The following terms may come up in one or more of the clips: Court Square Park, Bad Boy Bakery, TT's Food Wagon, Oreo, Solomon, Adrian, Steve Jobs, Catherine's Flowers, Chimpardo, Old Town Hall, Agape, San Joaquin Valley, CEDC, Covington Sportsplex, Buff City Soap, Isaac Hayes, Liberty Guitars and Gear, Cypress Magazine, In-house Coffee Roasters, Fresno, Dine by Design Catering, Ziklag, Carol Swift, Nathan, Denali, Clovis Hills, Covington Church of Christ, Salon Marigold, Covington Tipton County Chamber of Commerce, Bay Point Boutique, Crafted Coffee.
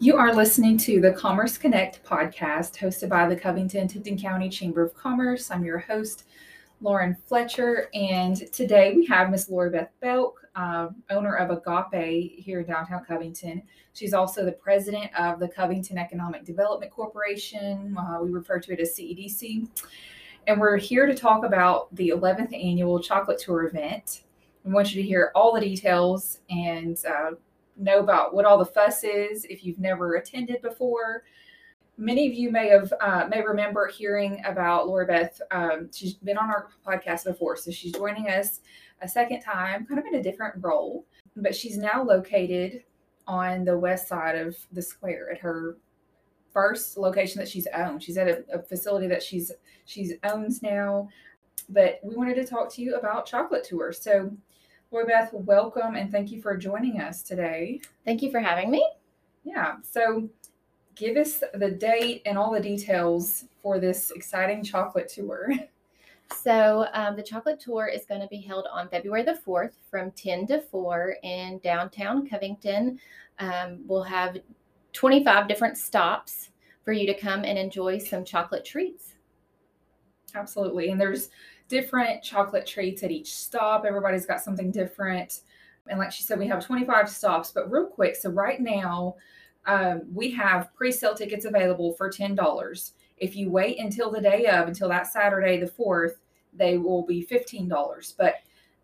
You are listening to the Commerce Connect podcast hosted by the Covington Tipton County Chamber of Commerce. I'm your host, Lauren Fletcher, and today we have Miss Lori Beth Belk, owner of Agape here in downtown Covington. She's also the president of the Covington Economic Development Corporation. We refer to it as CEDC. And we're here to talk about the 11th annual Chocolate Tour event. I want you to hear all the details and know about what all the fuss is if you've never attended before. Many of you may remember hearing about Lori Beth. She's been on our podcast before, so she's joining us a second time, kind of in a different role. But she's now located on the west side of the square at her first location that she's owned. She's at a facility that she owns now. But we wanted to talk to you about Chocolate Tour. So, Lori Beth, welcome and thank you for joining us today. Thank you for having me. Yeah. So, give us the date and all the details for this exciting Chocolate Tour. So the Chocolate Tour is going to be held on February the 4th from 10 to 4 in downtown Covington. We'll have 25 different stops for you to come and enjoy some chocolate treats. Absolutely. And there's different chocolate treats at each stop. Everybody's got something different. And like she said, we have 25 stops. But real quick, so right now, we have pre-sale tickets available for $10. If you wait until the day of, until that Saturday, the 4th, they will be $15. But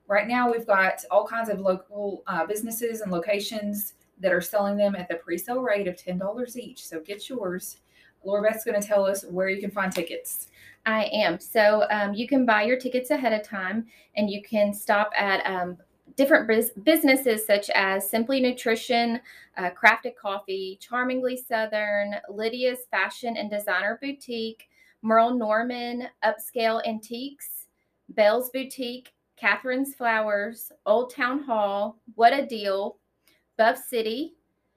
right now we've got all kinds of local businesses and locations that are selling them at the pre-sale rate of $10 each. So get yours. Lori Beth's going to tell us where you can find tickets. I am. So you can buy your tickets ahead of time, and you can stop at different businesses such as Simply Nutrition, Crafted Coffee, Charmingly Southern, Lydia's Fashion and Designer Boutique, Merle Norman, Upscale Antiques, Bell's Boutique, Catherine's Flowers, Old Town Hall, What a Deal, Buff City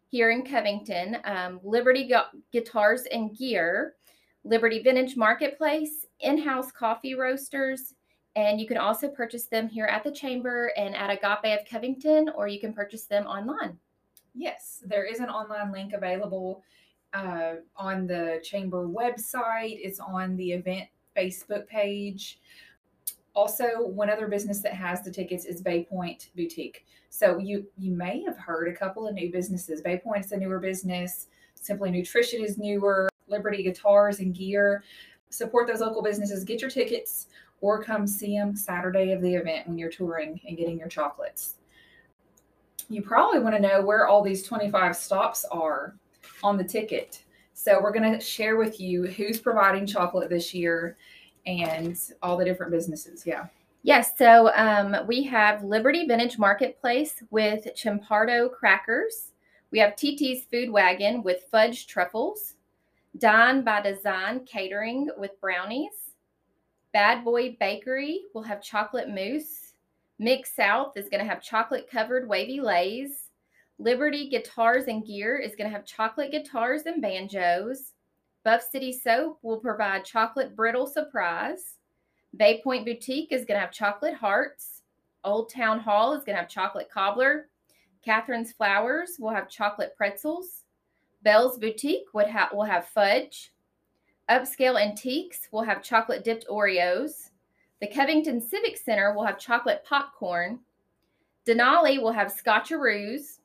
here in Covington, Liberty Guitars and Gear, Liberty Vintage Marketplace, In-house Coffee Roasters. And you can also purchase them here at the Chamber and at Agape of Covington, or you can purchase them online. Yes, there is an online link available on the Chamber website. It's on the event Facebook page. Also, one other business that has the tickets is Bay Point Boutique. So you may have heard a couple of new businesses. Bay Point's a newer business. Simply Nutrition is newer. Liberty Guitars and Gear. Support those local businesses. Get your tickets or come see them Saturday of the event when you're touring and getting your chocolates. You probably want to know where all these 25 stops are on the ticket. So we're going to share with you who's providing chocolate this year and all the different businesses. Yeah. Yes. So we have Liberty Vintage Marketplace with Chimpardo crackers. We have TT's Food Wagon with fudge truffles. Dine by Design Catering with brownies. Bad Boy Bakery will have chocolate mousse. Mick South is going to have chocolate-covered wavy lays. Liberty Guitars and Gear is going to have chocolate guitars and banjos. Buff City Soap will provide chocolate brittle surprise. Bay Point Boutique is going to have chocolate hearts. Old Town Hall is going to have chocolate cobbler. Catherine's Flowers will have chocolate pretzels. Bell's Boutique will have fudge. Upscale Antiques will have chocolate-dipped Oreos. The Covington Civic Center will have chocolate popcorn. Denali will have Scotcheroos.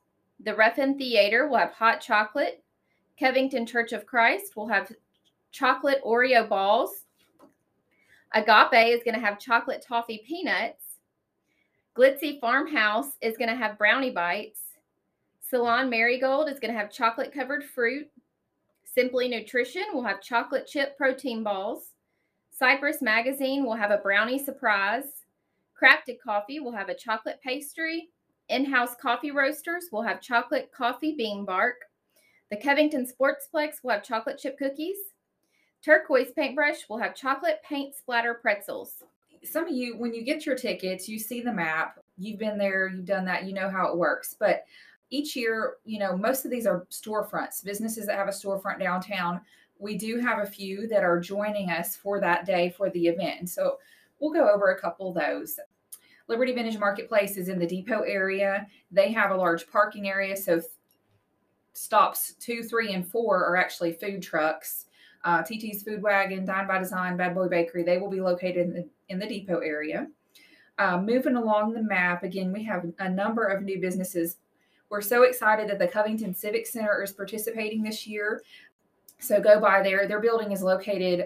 The Ruffin Theater will have hot chocolate. Covington Church of Christ will have chocolate Oreo balls. Agape is going to have chocolate toffee peanuts. Glitzy Farmhouse is going to have brownie bites. Salon Marigold is going to have chocolate-covered fruit. Simply Nutrition will have chocolate chip protein balls. Cypress Magazine will have a brownie surprise. Crafted Coffee will have a chocolate pastry. In-house Coffee Roasters will have chocolate coffee bean bark. The Covington Sportsplex will have chocolate chip cookies. Turquoise Paintbrush will have chocolate paint splatter pretzels. Some of you, when you get your tickets, you see the map. You've been there, you've done that, you know how it works. But each year, you know, most of these are storefronts, businesses that have a storefront downtown. We do have a few that are joining us for that day for the event. And so we'll go over a couple of those. Liberty Vintage Marketplace is in the depot area. They have a large parking area. So stops 2, 3, and 4 are actually food trucks. TT's Food Wagon, Dine by Design, Bad Boy Bakery, they will be located in the depot area. Moving along the map, again, we have a number of new businesses. We're so excited that the Covington Civic Center is participating this year. So go by there. Their building is located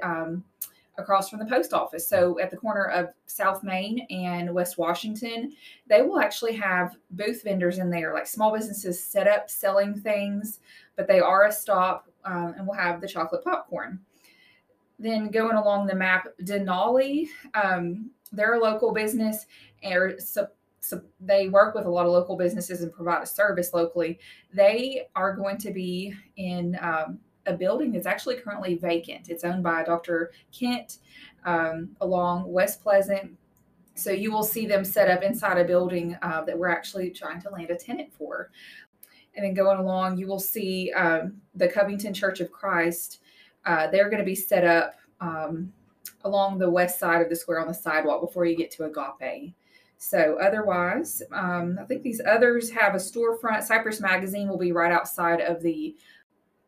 across from the post office. So at the corner of South Main and West Washington, they will actually have booth vendors in there, like small businesses set up selling things, but they are a stop and we'll have the chocolate popcorn. Then going along the map, Denali, they're a local business, and so they work with a lot of local businesses and provide a service locally. They are going to be in a building that's actually currently vacant. It's owned by Dr. Kent along West Pleasant. So you will see them set up inside a building that we're actually trying to land a tenant for. And then going along, you will see the Covington Church of Christ. They're going to be set up along the west side of the square on the sidewalk before you get to Agape. So otherwise, I think these others have a storefront. Cypress Magazine will be right outside of the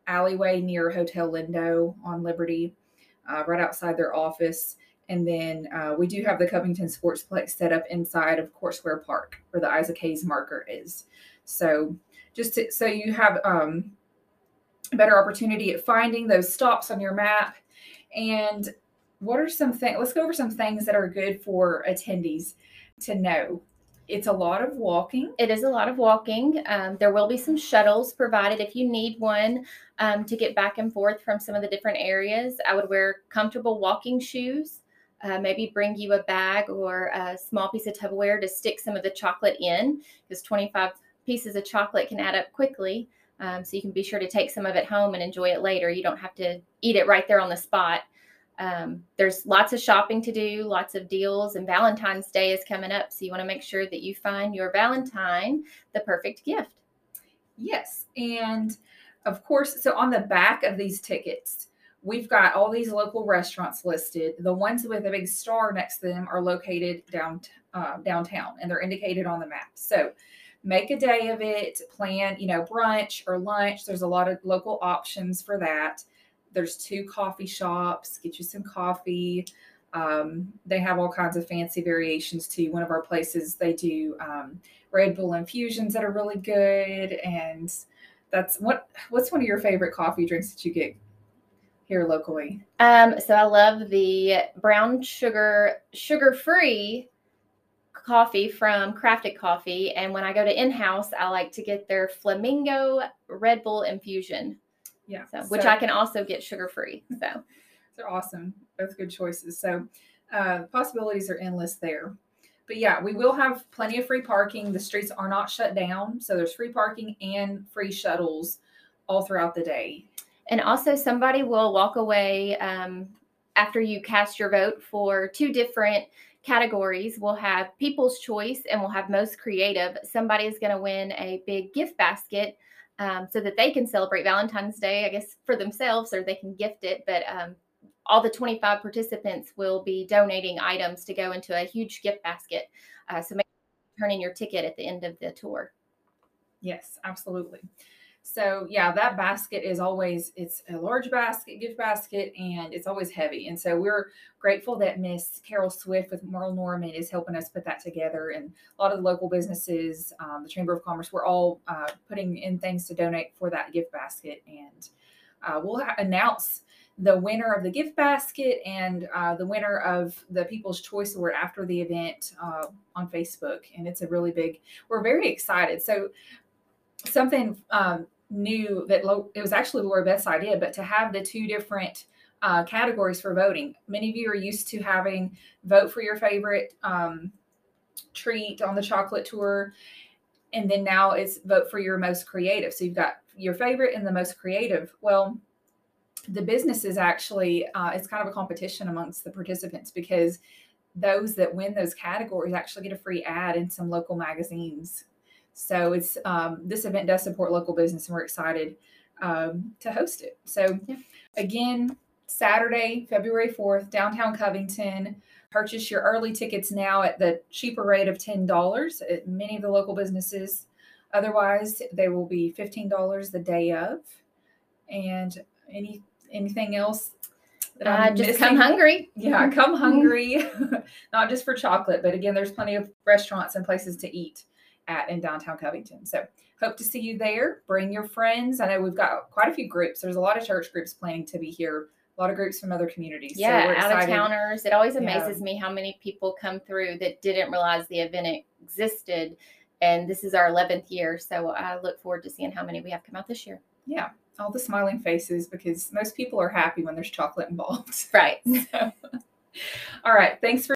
alleyway near Hotel Lindo on Liberty, right outside their office. And then we do have the Covington Sportsplex set up inside of Court Square Park where the Isaac Hayes marker is. So just so you have a better opportunity at finding those stops on your map. And what are some things? Let's go over some things that are good for attendees to know. It's a lot of walking. It is a lot of walking. There will be some shuttles provided if you need one to get back and forth from some of the different areas. I would wear comfortable walking shoes, maybe bring you a bag or a small piece of Tupperware to stick some of the chocolate in, because 25 pieces of chocolate can add up quickly. So you can be sure to take some of it home and enjoy it later. You don't have to eat it right there on the spot. There's lots of shopping to do, lots of deals, and Valentine's Day is coming up. So you want to make sure that you find your Valentine the perfect gift. Yes. And of course, so on the back of these tickets, we've got all these local restaurants listed. The ones with a big star next to them are located downtown, and they're indicated on the map. So make a day of it, plan, brunch or lunch. There's a lot of local options for that. There's 2 coffee shops. Get you some coffee. They have all kinds of fancy variations too. One of our places, they do Red Bull infusions that are really good. And that's what's one of your favorite coffee drinks that you get here locally? So I love the brown sugar-free coffee from Crafted Coffee. And when I go to In-house, I like to get their Flamingo Red Bull infusion. Yeah. I can also get sugar-free. So they're awesome. Both good choices. So possibilities are endless there. But yeah, we will have plenty of free parking. The streets are not shut down. So there's free parking and free shuttles all throughout the day. And also somebody will walk away after you cast your vote for 2 different categories. We'll have People's Choice and we'll have Most Creative. Somebody is going to win a big gift basket, so that they can celebrate Valentine's Day, I guess, for themselves, or they can gift it. But all the 25 participants will be donating items to go into a huge gift basket. So make sure you turn in your ticket at the end of the tour. Yes, absolutely. So yeah, that basket is always, it's a large basket, gift basket, and it's always heavy. And so we're grateful that Miss Carol Swift with Merle Norman is helping us put that together. And a lot of the local businesses, the Chamber of Commerce, we're all putting in things to donate for that gift basket. And we'll announce the winner of the gift basket and the winner of the People's Choice Award after the event on Facebook. And it's a really big, we're very excited. So something new that it was actually Lori Beth's idea, but to have the 2 different categories for voting. Many of you are used to having vote for your favorite treat on the chocolate tour. And then now it's vote for your most creative. So you've got your favorite and the most creative. Well, the business is actually, it's kind of a competition amongst the participants, because those that win those categories actually get a free ad in some local magazines. So it's this event does support local business, and we're excited to host it. So again, Saturday, February 4th, downtown Covington. Purchase your early tickets now at the cheaper rate of $10 at many of the local businesses. Otherwise, they will be $15 the day of. And anything else that I'm just missing? Come hungry. Yeah, come hungry. Not just for chocolate, but again, there's plenty of restaurants and places to eat at in downtown Covington. So hope to see you there. Bring your friends. I know we've got quite a few groups. There's a lot of church groups planning to be here. A lot of groups from other communities. Yeah, so we're excited. Out-of-towners. It always amazes me how many people come through that didn't realize the event existed. And this is our 11th year. So I look forward to seeing how many we have come out this year. Yeah, all the smiling faces, because most people are happy when there's chocolate involved. Right. So. All right. Thanks for...